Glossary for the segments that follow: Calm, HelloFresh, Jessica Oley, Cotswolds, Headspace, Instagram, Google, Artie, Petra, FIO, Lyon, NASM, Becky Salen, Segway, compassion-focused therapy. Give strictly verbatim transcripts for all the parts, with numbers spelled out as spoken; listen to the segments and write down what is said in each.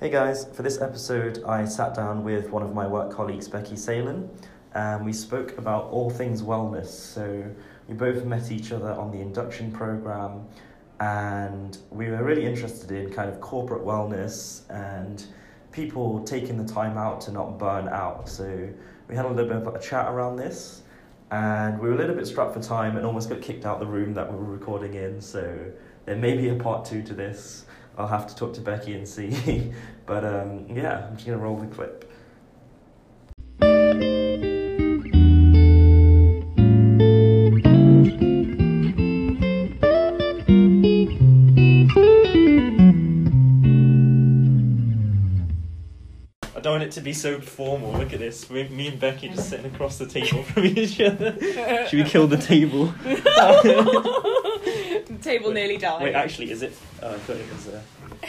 Hey guys, for this episode I sat down with one of my work colleagues, Becky Salen, and we spoke about all things wellness. So we both met each other on the induction program, and we were really interested in kind of corporate wellness and people taking the time out to not burn out. So we had a little bit of a chat around this, and we were a little bit strapped for time and almost got kicked out the room that we were recording in, so there may be a part two to this. I'll have to talk to Becky and see. But um, yeah, I'm just going to roll the clip. I don't want it to be so formal. Look at this. We, me and Becky just sitting across the table from each other. Should we kill the table? Table wait, nearly died. Wait, actually, is it? Oh, I thought it was there. Uh,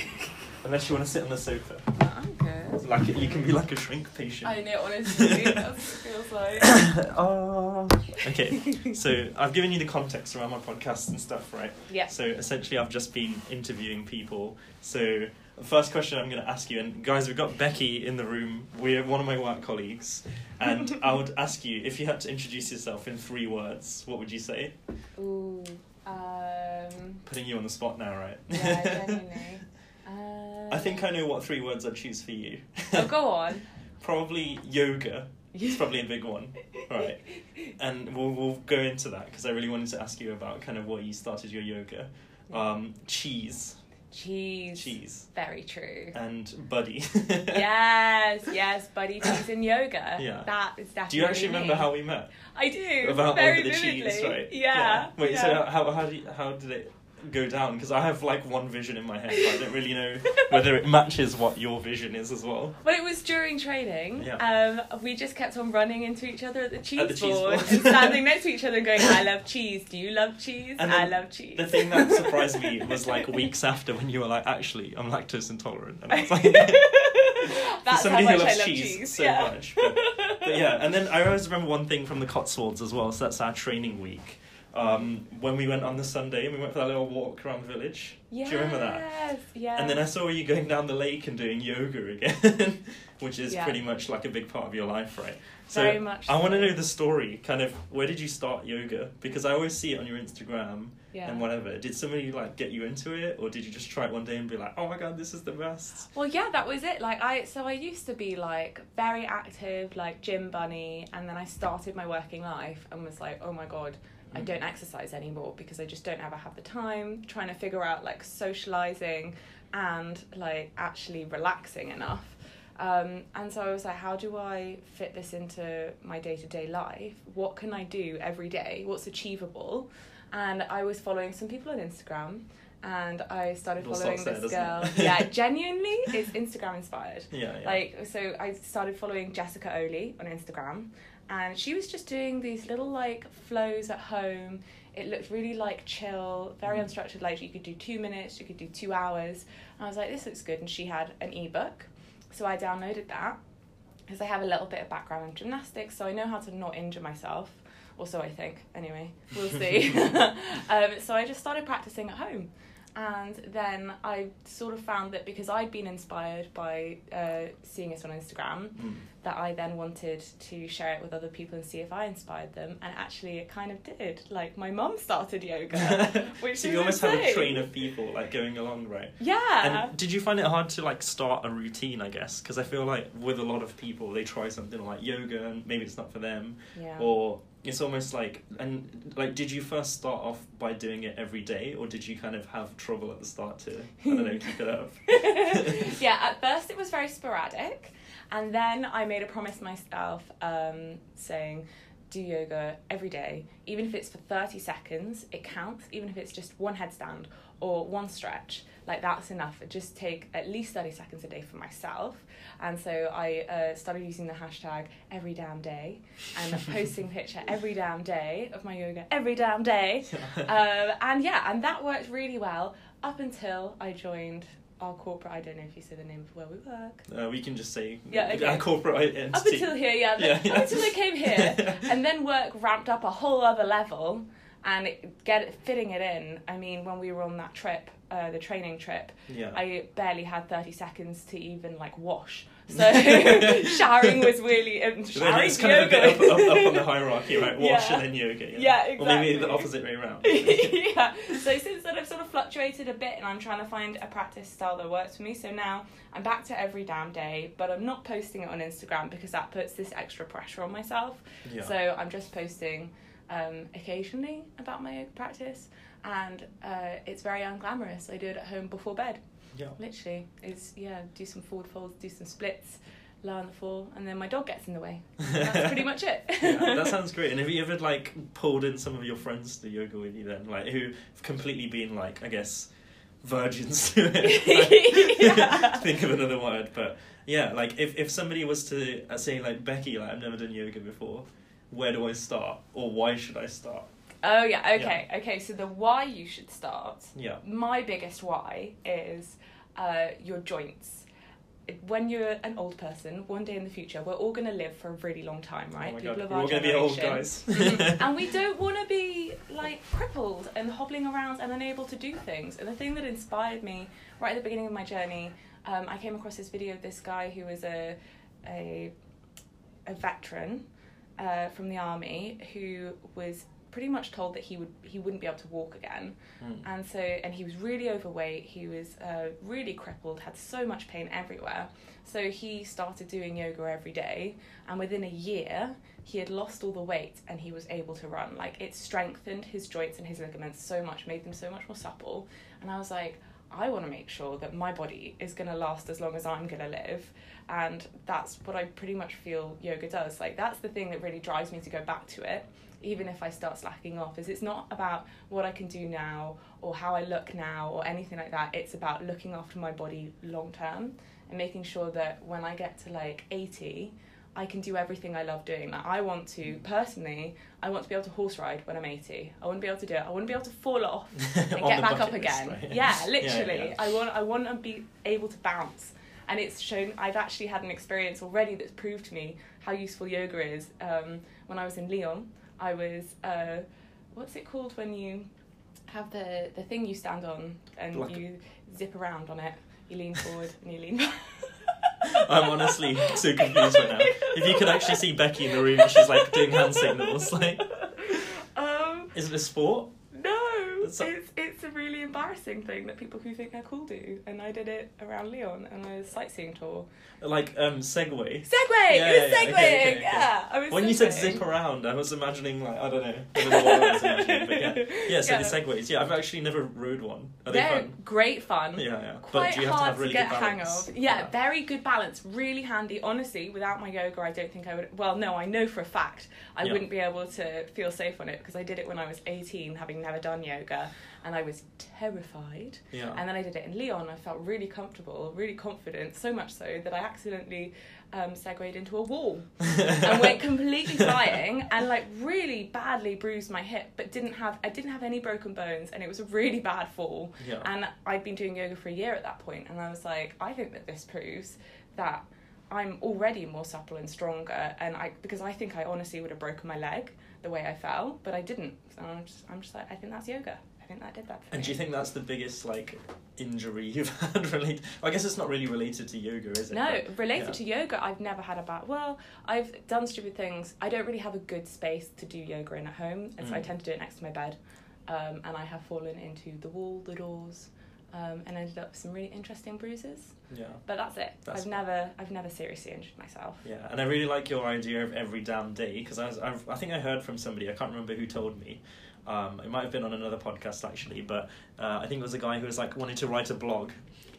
unless you want to sit on the sofa. No, I'm good. Like it, you can be like a shrink patient. I know, honestly. That feels like. Oh. Okay, so I've given you the context around my podcast and stuff, right? Yeah. So essentially, I've just been interviewing people. So the first question I'm going to ask you, and guys, we've got Becky in the room. We're one of my work colleagues, and I would ask you if you had to introduce yourself in three words, what would you say? Ooh. Um, Putting you on the spot now, right? Yeah, definitely. uh, I think I know what three words I'd choose for you. Oh, go on. Probably yoga. It's probably a big one. Right. And we'll we'll go into that, because I really wanted to ask you about kind of what you started your yoga. Um, cheese. Cheese. Cheese. Very true. And buddy. yes, yes, buddy, cheese and yoga. Yeah. That is definitely. Do you actually me. remember how we met? I do. About very over the vividly. Cheese, right? Yeah. yeah. Wait, yeah. so how how, do you, how did it go down? Because I have like one vision in my head, but I don't really know whether it matches what your vision is as well. Well, it was during training. Yeah. Um, we just kept on running into each other at the cheese, at the cheese board, board. And standing next to each other and going, I love cheese, do you love cheese? And I love cheese. The thing that surprised me was like weeks after, when you were like, actually, I'm lactose intolerant. And I was like, that's somebody how much who loves I love cheese, cheese. So yeah. much. But, but yeah, and then I always remember one thing from the Cotswolds as well, so that's our training week. Um, when we went on the Sunday and we went for that little walk around the village. Yes, do you remember that? Yes, yes. And then I saw you going down the lake and doing yoga again, which is yeah. pretty much like a big part of your life, right? So very much so. I want to know the story, kind of, where did you start yoga? Because I always see it on your Instagram yeah. and whatever. Did somebody, like, get you into it? Or did you just try it one day and be like, oh my God, this is the best? Well, yeah, that was it. Like, I, so I used to be, like, very active, like, gym bunny. And then I started my working life and was like, oh my God, I don't exercise anymore because I just don't ever have the time, trying to figure out like socializing and like actually relaxing enough. Um, and so I was like, how do I fit this into my day-to-day life? What can I do every day? What's achievable? And I was following some people on Instagram, and I started Little following this there, girl. Yeah, genuinely, it's Instagram inspired. Yeah, yeah. Like, so I started following Jessica Oley on Instagram. And she was just doing these little, like, flows at home. It looked really, like, chill, very mm. unstructured. Like, you could do two minutes, you could do two hours. And I was like, this looks good. And she had an ebook. So I downloaded that because I have a little bit of background in gymnastics, so I know how to not injure myself. Or so I think. Anyway, we'll see. um, so I just started practicing at home. And then I sort of found that because I'd been inspired by uh, seeing it on Instagram, mm. that I then wanted to share it with other people and see if I inspired them. And actually, it kind of did. Like, my mum started yoga, which so is you almost insane. Have a train of people, like, going along, right? Yeah. And did you find it hard to, like, start a routine, I guess? Because I feel like with a lot of people, they try something like yoga, and maybe it's not for them. Yeah. Or it's almost like, and like, did you first start off by doing it every day, or did you kind of have trouble at the start to, I don't know, keep it up? Yeah, at first it was very sporadic, and then I made a promise myself, um, saying, do yoga every day, even if it's for thirty seconds, it counts, even if it's just one headstand or one stretch, like that's enough. It just take at least thirty seconds a day for myself. And so I uh, started using the hashtag every damn day and posting a picture every damn day of my yoga every damn day. um, and yeah, and that worked really well up until I joined our corporate, I don't know if you say the name of where we work. Uh, we can just say yeah, okay. Our corporate entity. Up until here, yeah. yeah, yeah. Up until I came here. And then work ramped up a whole other level. and get fitting it in. I mean, when we were on that trip, uh, the training trip, yeah. I barely had thirty seconds to even like wash. So showering was really um, showering. It's kind yoga. of a bit up, up, up on the hierarchy, right? Wash yeah. and then yoga. Yeah, yeah, exactly. Or maybe the opposite way around. Yeah. So since then, I've sort of fluctuated a bit, and I'm trying to find a practice style that works for me. So now I'm back to every damn day, but I'm not posting it on Instagram because that puts this extra pressure on myself. Yeah. So I'm just posting um, occasionally about my yoga practice, and uh, it's very unglamorous. I do it at home before bed. Yeah. Literally, it's yeah. Do some forward folds, do some splits, lie on the floor, and then my dog gets in the way. That's pretty much it. Yeah, that sounds great. And have you ever like pulled in some of your friends to yoga with you then, like who've completely been like, I guess, virgins to it? Like, yeah. Think of another word, but yeah, like if if somebody was to say like, Becky, like I've never done yoga before, where do I start, or why should I start? Oh yeah, okay, yeah. okay, so the why you should start, yeah. my biggest why is uh, your joints. When you're an old person, one day in the future, we're all going to live for a really long time, right? Oh my God. People of our generation. We're all going to be old, guys. And we don't want to be, like, crippled and hobbling around and unable to do things. And the thing that inspired me right at the beginning of my journey, um, I came across this video of this guy who was a, a, a veteran uh, from the army who was pretty much told that he would he wouldn't be able to walk again, mm. and so and he was really overweight. He was uh, really crippled, had so much pain everywhere. So he started doing yoga every day, and within a year he had lost all the weight and he was able to run. Like, it strengthened his joints and his ligaments so much, made them so much more supple. And I was like, I want to make sure that my body is going to last as long as I'm going to live. And that's what I pretty much feel yoga does. Like, that's the thing that really drives me to go back to it, even if I start slacking off, is it's not about what I can do now or how I look now or anything like that. It's about looking after my body long term and making sure that when I get to like eighty, I can do everything I love doing. Like, I want to, personally, I want to be able to horse ride when I'm eighty. I want to be able to do it. I want to be able to fall off and get back up again. Right? Yeah, literally. Yeah, yeah. I want I want to be able to bounce. And it's shown, I've actually had an experience already that's proved to me how useful yoga is. Um, when I was in Lyon, I was, uh, what's it called when you have the, the thing you stand on and Black. You zip around on it, you lean forward and you lean back. I'm honestly so confused right now. If you could actually see Becky in the room, she's like doing hand signals. Like, um, is it a sport? No, it's a... it's it's a really embarrassing thing that people who think they're cool do. And I did it around Lyon on a sightseeing tour. Like um, Segway. Segway. Yeah, it was segwaying. Yeah, okay, okay, okay. yeah I was. When segwaying. You said zip around, I was imagining like I don't know. I don't know what I was imagining, but yeah, yeah. So yeah. the segways. Yeah, I've actually never rode one. Are they they're fun? Great fun. Yeah, yeah. Quite but do you have hard to, have really to get good hang of. Yeah, yeah, very good balance. Really handy. Honestly, without my yoga, I don't think I would. Well, no, I know for a fact I yeah. wouldn't be able to feel safe on it because I did it when I was eighteen, having never done yoga, and I was terrified. Yeah. And then I did it in Lyon. I felt really comfortable, really confident, so much so that I accidentally um, segued into a wall and went completely flying and like really badly bruised my hip, but didn't have I didn't have any broken bones, and it was a really bad fall. Yeah. And I'd been doing yoga for a year at that point, and I was like, I think that this proves that I'm already more supple and stronger, and I because I think I honestly would have broken my leg the way I fell, but I didn't. So I'm just I'm just like, I think that's yoga. I think that did that for and me. And do you think that's the biggest like injury you've had related? I guess it's not really related to yoga, is it? No, but, related yeah. to yoga, I've never had a bad. Well, I've done stupid things. I don't really have a good space to do yoga in at home, and so mm. I tend to do it next to my bed. Um, and I have fallen into the wall, the doors. Um, and ended up with some really interesting bruises. Yeah. But that's it. That's I've never, I've never seriously injured myself. Yeah, and I really like your idea of every damn day because I was, I've, I think I heard from somebody. I can't remember who told me. Um, it might have been on another podcast actually, but uh, I think it was a guy who was like wanted to write a blog.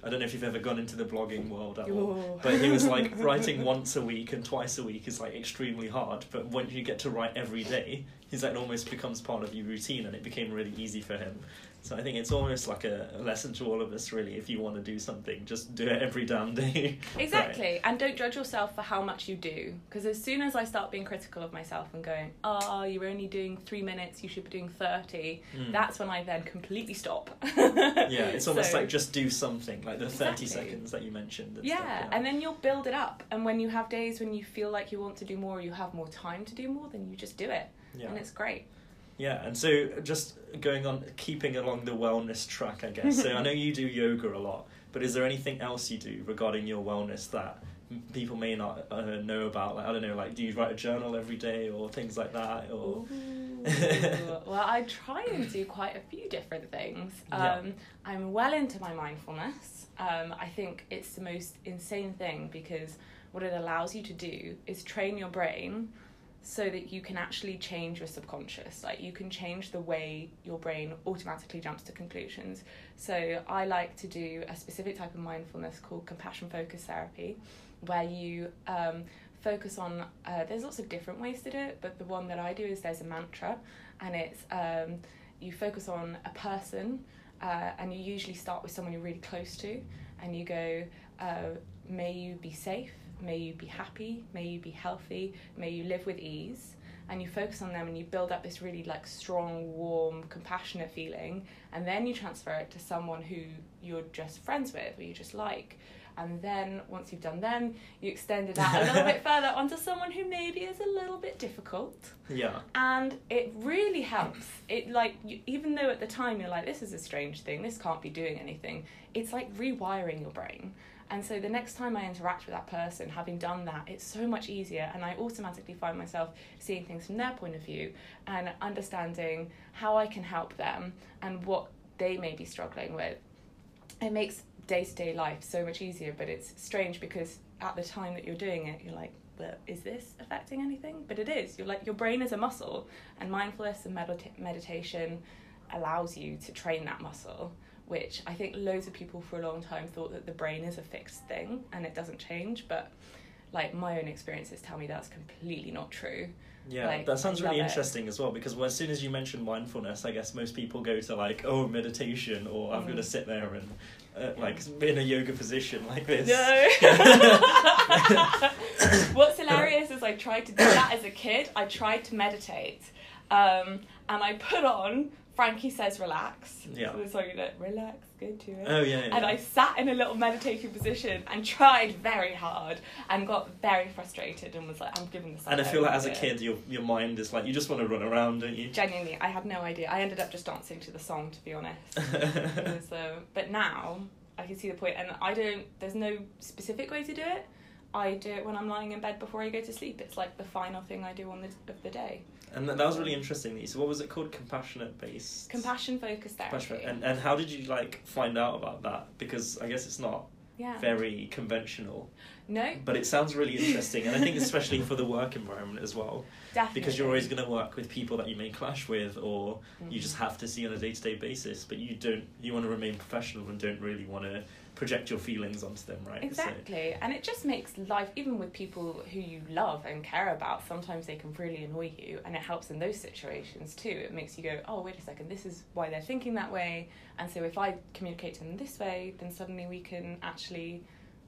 I don't know if you've ever gone into the blogging world at all, Ooh. But he was like writing once a week and twice a week is like extremely hard. But when you get to write every day, he's like it almost becomes part of your routine, and it became really easy for him. So I think it's almost like a lesson to all of us, really. If you want to do something, just do it every damn day. Exactly. Right. And don't judge yourself for how much you do. Because as soon as I start being critical of myself and going, oh, you're only doing three minutes, you should be doing thirty, mm. that's when I then completely stop. Yeah, it's almost so, like just do something, like the exactly. thirty seconds that you mentioned. And yeah, stuff, yeah, and then you'll build it up. And when you have days when you feel like you want to do more, or you have more time to do more, then you just do it. Yeah. And it's great. Yeah, and so just going on, keeping along the wellness track, I guess. So I know you do yoga a lot, but is there anything else you do regarding your wellness that people may not uh, know about? Like, I don't know, like, do you write a journal every day or things like that? Or well, I try and do quite a few different things. Um, yeah. I'm well into my mindfulness. Um, I think it's the most insane thing, because what it allows you to do is train your brain so that you can actually change your subconscious. Like, you can change the way your brain automatically jumps to conclusions. So I like to do a specific type of mindfulness called compassion-focused therapy, where you um, focus on, uh, there's lots of different ways to do it, but the one that I do is there's a mantra, and it's, um, you focus on a person, uh, and you usually start with someone you're really close to, and you go, uh, may you be safe, may you be happy, may you be healthy, may you live with ease. And you focus on them and you build up this really like strong, warm, compassionate feeling, and then you transfer it to someone who you're just friends with or you just like. And then once you've done them, you extend it out a little bit further onto someone who maybe is a little bit difficult. Yeah. And it really helps. It like, you, even though at the time you're like, this is a strange thing, this can't be doing anything, it's like rewiring your brain. And so the next time I interact with that person, having done that, it's so much easier, and I automatically find myself seeing things from their point of view and understanding how I can help them and what they may be struggling with. It makes day-to-day life so much easier, but it's strange because at the time that you're doing it, you're like, well, is this affecting anything? But it is. You're like, your brain is a muscle, and mindfulness and medita- meditation allows you to train that muscle, which I think loads of people for a long time thought that the brain is a fixed thing and it doesn't change, but like my own experiences tell me that's completely not true. Yeah, like, that sounds really interesting it. as well, because well, as soon as you mention mindfulness, I guess most people go to like, oh, meditation, or I'm mm-hmm. going to sit there and uh, like be in a yoga position like this. No. What's hilarious is I tried to do that as a kid. I tried to meditate um, and I put on Frankie Says Relax. Yeah. So the song, you know, relax, go to it. Oh, yeah, yeah. And I sat in a little meditative position and tried very hard and got very frustrated and was like, I'm giving this up. And I feel like as a kid, your your mind is like, you just want to run around, don't you? Genuinely, I had no idea. I ended up just dancing to the song, to be honest. It was, uh, but now I can see the point, and I don't, there's no specific way to do it. I do it when I'm lying in bed before I go to sleep. It's like the final thing I do on the, of the day. And that, that was really interesting. So what was it called? Compassionate-based? Compassion-focused therapy. Compassionate. And, and how did you, like, find out about that? Because I guess it's not yeah. very conventional. No. But it sounds really interesting. And I think especially for the work environment as well. Definitely. Because you're always going to work with people that you may clash with, or mm-hmm. you just have to see on a day-to-day basis. But you don't, you want to remain professional and don't really want to project your feelings onto them, right? Exactly. So. And it just makes life, even with people who you love and care about, sometimes they can really annoy you, and it helps in those situations too. It makes you go, oh, wait a second, this is why they're thinking that way, and so if I communicate to them this way, then suddenly we can actually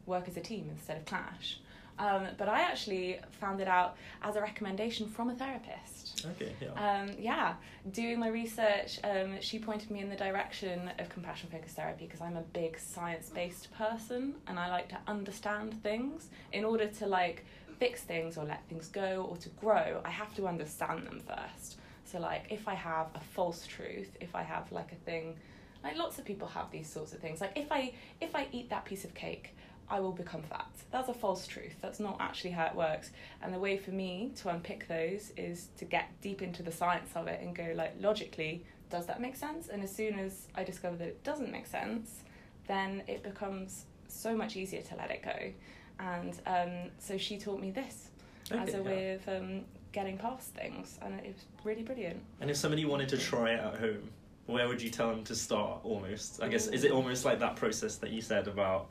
work as a team instead of clash. Um, but I actually found it out as a recommendation from a therapist. Okay, yeah. Um, yeah, doing my research, um, she pointed me in the direction of compassion-focused therapy, because I'm a big science-based person and I like to understand things. In order to like fix things or let things go or to grow, I have to understand them first. So like if I have a false truth, if I have like a thing, like lots of people have these sorts of things. Like if I if I eat that piece of cake, I will become fat. That's a false truth. That's not actually how it works. And the way for me to unpick those is to get deep into the science of it and go like, logically, does that make sense? And as soon as I discover that it doesn't make sense, then it becomes so much easier to let it go. And um, so she taught me this okay, as a yeah. way of um, getting past things. And it was really brilliant. And if somebody wanted to try it at home, where would you tell them to start almost? I guess, is it almost like that process that you said about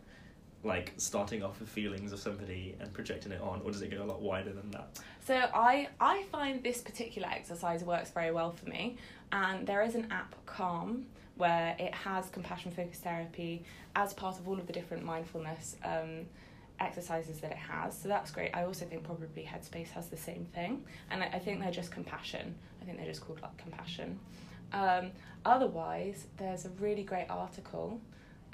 like starting off with feelings of somebody and projecting it on, or does it go a lot wider than that? So I I find this particular exercise works very well for me, and there is an app, Calm, where it has compassion-focused therapy as part of all of the different mindfulness um, exercises that it has, so that's great. I also think probably Headspace has the same thing, and I, I think they're just compassion. I think they're just called like compassion. Um, otherwise, there's a really great article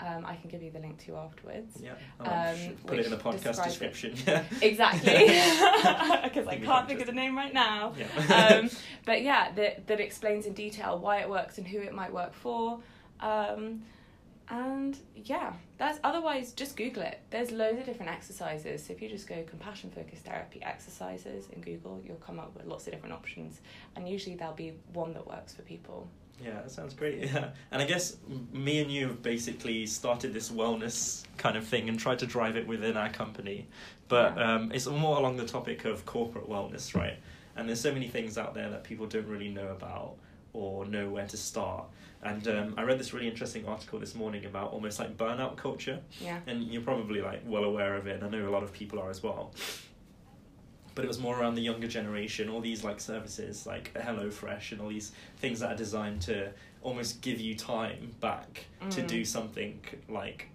um, I can give you the link to afterwards. Yeah, um, put it in the podcast description. Yeah. Exactly, because I can't think of the name right now. Yeah. um, but yeah, that that explains in detail why it works and who it might work for. Um, and yeah, that's otherwise just Google it. There's loads of different exercises. So if you just go compassion-focused therapy exercises in Google, you'll come up with lots of different options, and usually there'll be one that works for people. Yeah, that sounds great. Yeah, and I guess me and you have basically started this wellness kind of thing and tried to drive it within our company, but yeah. um, it's more along the topic of corporate wellness, right? And there's so many things out there that people don't really know about or know where to start. And um, I read this really interesting article this morning about almost like burnout culture. Yeah. And you're probably like well aware of it, and I know a lot of people are as well. But it was more around the younger generation, all these like services like HelloFresh and all these things that are designed to almost give you time back mm. to do something like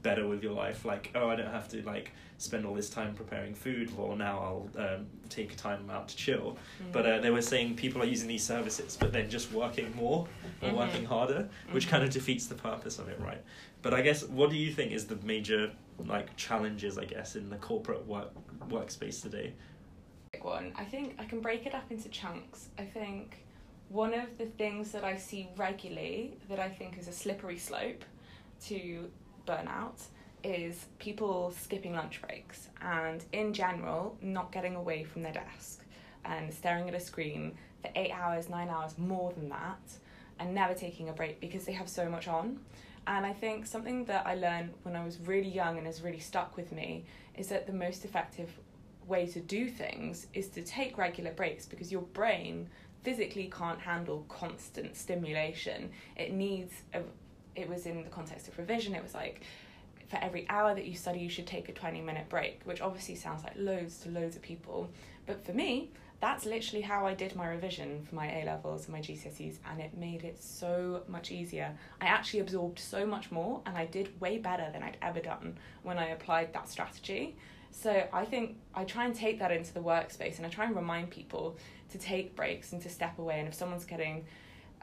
better with your life. Like, oh, I don't have to like spend all this time preparing food, or now I'll um, take time out to chill. Mm. But uh, they were saying people are using these services, but then just working more or mm-hmm. working harder, mm-hmm. which kind of defeats the purpose of it, right? But I guess, what do you think is the major like challenges, I guess, in the corporate work workspace today? One, I think I can break it up into chunks. I think one of the things that I see regularly that I think is a slippery slope to burnout is people skipping lunch breaks and in general not getting away from their desk and staring at a screen for eight hours, nine hours, more than that, and never taking a break because they have so much on. And I think something that I learned when I was really young and has really stuck with me is that the most effective way to do things is to take regular breaks, because your brain physically can't handle constant stimulation. It needs a, it was in the context of revision, it was like for every hour that you study you should take a twenty minute break, which obviously sounds like loads to loads of people, but for me that's literally how I did my revision for my A-levels and my G C S Es, and it made it so much easier. I actually absorbed so much more, and I did way better than I'd ever done when I applied that strategy. So I think I try and take that into the workspace, and I try and remind people to take breaks and to step away. And if someone's getting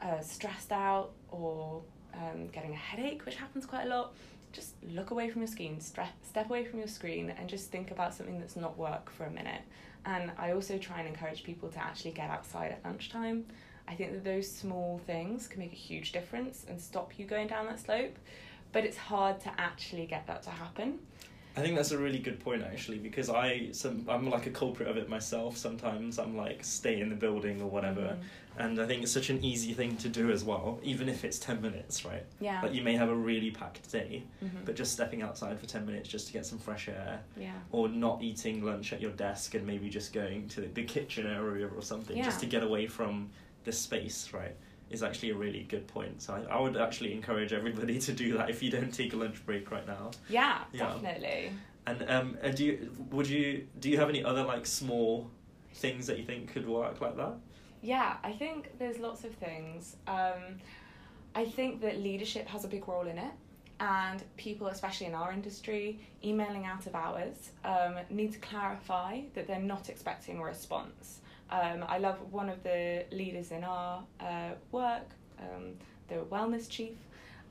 uh, stressed out or um, getting a headache, which happens quite a lot, just look away from your screen, step away from your screen and just think about something that's not work for a minute. And I also try and encourage people to actually get outside at lunchtime. I think that those small things can make a huge difference and stop you going down that slope, but it's hard to actually get that to happen. I think that's a really good point, actually, because I some I'm like a culprit of it myself. Sometimes I'm like, stay in the building or whatever, mm-hmm. and I think it's such an easy thing to do as well, even if it's ten minutes, right? Yeah. Like you may have a really packed day, mm-hmm. but just stepping outside for ten minutes just to get some fresh air, yeah, or not eating lunch at your desk and maybe just going to the kitchen area or something, yeah. just to get away from the space, right? Is actually a really good point. So I, I would actually encourage everybody to do that if you don't take a lunch break right now. Yeah, yeah. Definitely. And um, and do you would you do you have any other like small things that you think could work like that? Yeah, I think there's lots of things. Um, I think that leadership has a big role in it, and people, especially in our industry, emailing out of hours, um, need to clarify that they're not expecting a response. Um, I love one of the leaders in our uh, work, um, the wellness chief,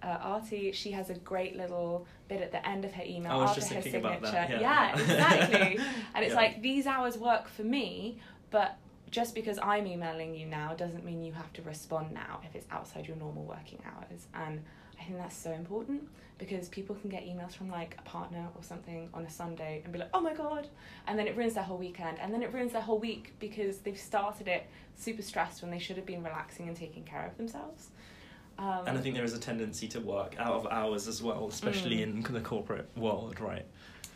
uh, Artie. She has a great little bit at the end of her email. I was just thinking about that. Yeah, yeah, exactly. And it's yeah. like, these hours work for me, but just because I'm emailing you now doesn't mean you have to respond now if it's outside your normal working hours. And I think that's so important, because people can get emails from like a partner or something on a Sunday and be like, oh my god, and then it ruins their whole weekend, and then it ruins their whole week because they've started it super stressed when they should have been relaxing and taking care of themselves. Um, and I think there is a tendency to work out of hours as well, especially mm, in the corporate world, right?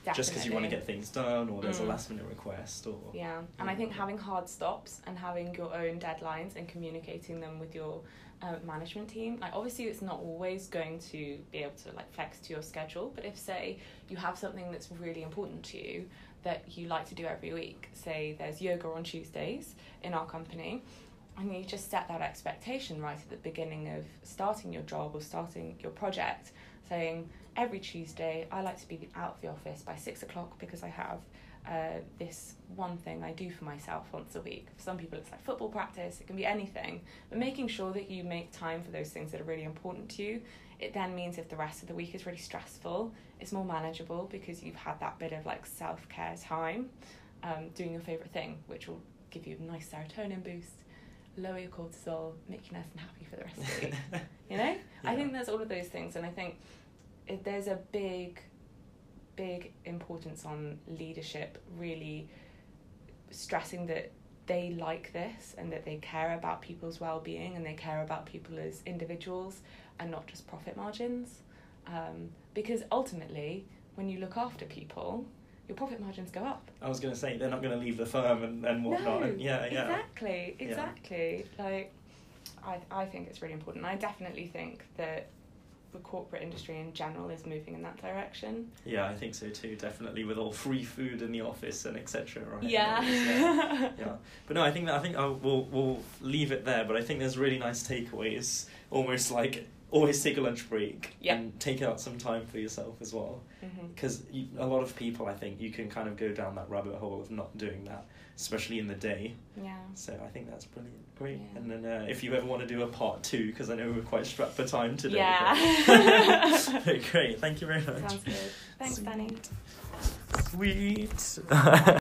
Definitely. Just because you want to get things done, or there's mm. a last minute request, or yeah. And I think having hard stops and having your own deadlines and communicating them with your uh, management team, like obviously it's not always going to be able to like flex to your schedule, but if say you have something that's really important to you that you like to do every week, say there's yoga on Tuesdays in our company, and you just set that expectation right at the beginning of starting your job or starting your project, saying every Tuesday I like to be out of the office by six o'clock because I have uh, this one thing I do for myself once a week. For some people it's like football practice, it can be anything, but making sure that you make time for those things that are really important to you It then means if the rest of the week is really stressful, it's more manageable because you've had that bit of like self-care time, um, doing your favourite thing, which will give you a nice serotonin boost, lower your cortisol, make you nice and happy for the rest of the week. You know? Yeah. I think there's all of those things, and I think if there's a big, big importance on leadership really stressing that they like this and that they care about people's well-being and they care about people as individuals and not just profit margins, um, because ultimately when you look after people, your profit margins go up. I was going to say, they're not going to leave the firm and, and whatnot. No, and yeah, yeah. Exactly, exactly. Yeah. Like, I I think it's really important. I definitely think that the corporate industry in general is moving in that direction. Yeah, I think so too, definitely, with all free food in the office and et cetera. Right? Yeah. Yeah. Yeah. But no, I think that I think I'll, we'll we'll leave it there. But I think there's really nice takeaways. Almost like always take a lunch break, yeah, and take out some time for yourself as well. Because mm-hmm. a lot of people, I think, you can kind of go down that rabbit hole of not doing that, especially in the day. Yeah. So I think that's brilliant. Great. Yeah. And then uh, if you ever want to do a part two, because I know we're quite strapped for time today. Yeah. But... Great. Thank you very much. Sounds good. Thanks, Sweet. Danny. Sweet.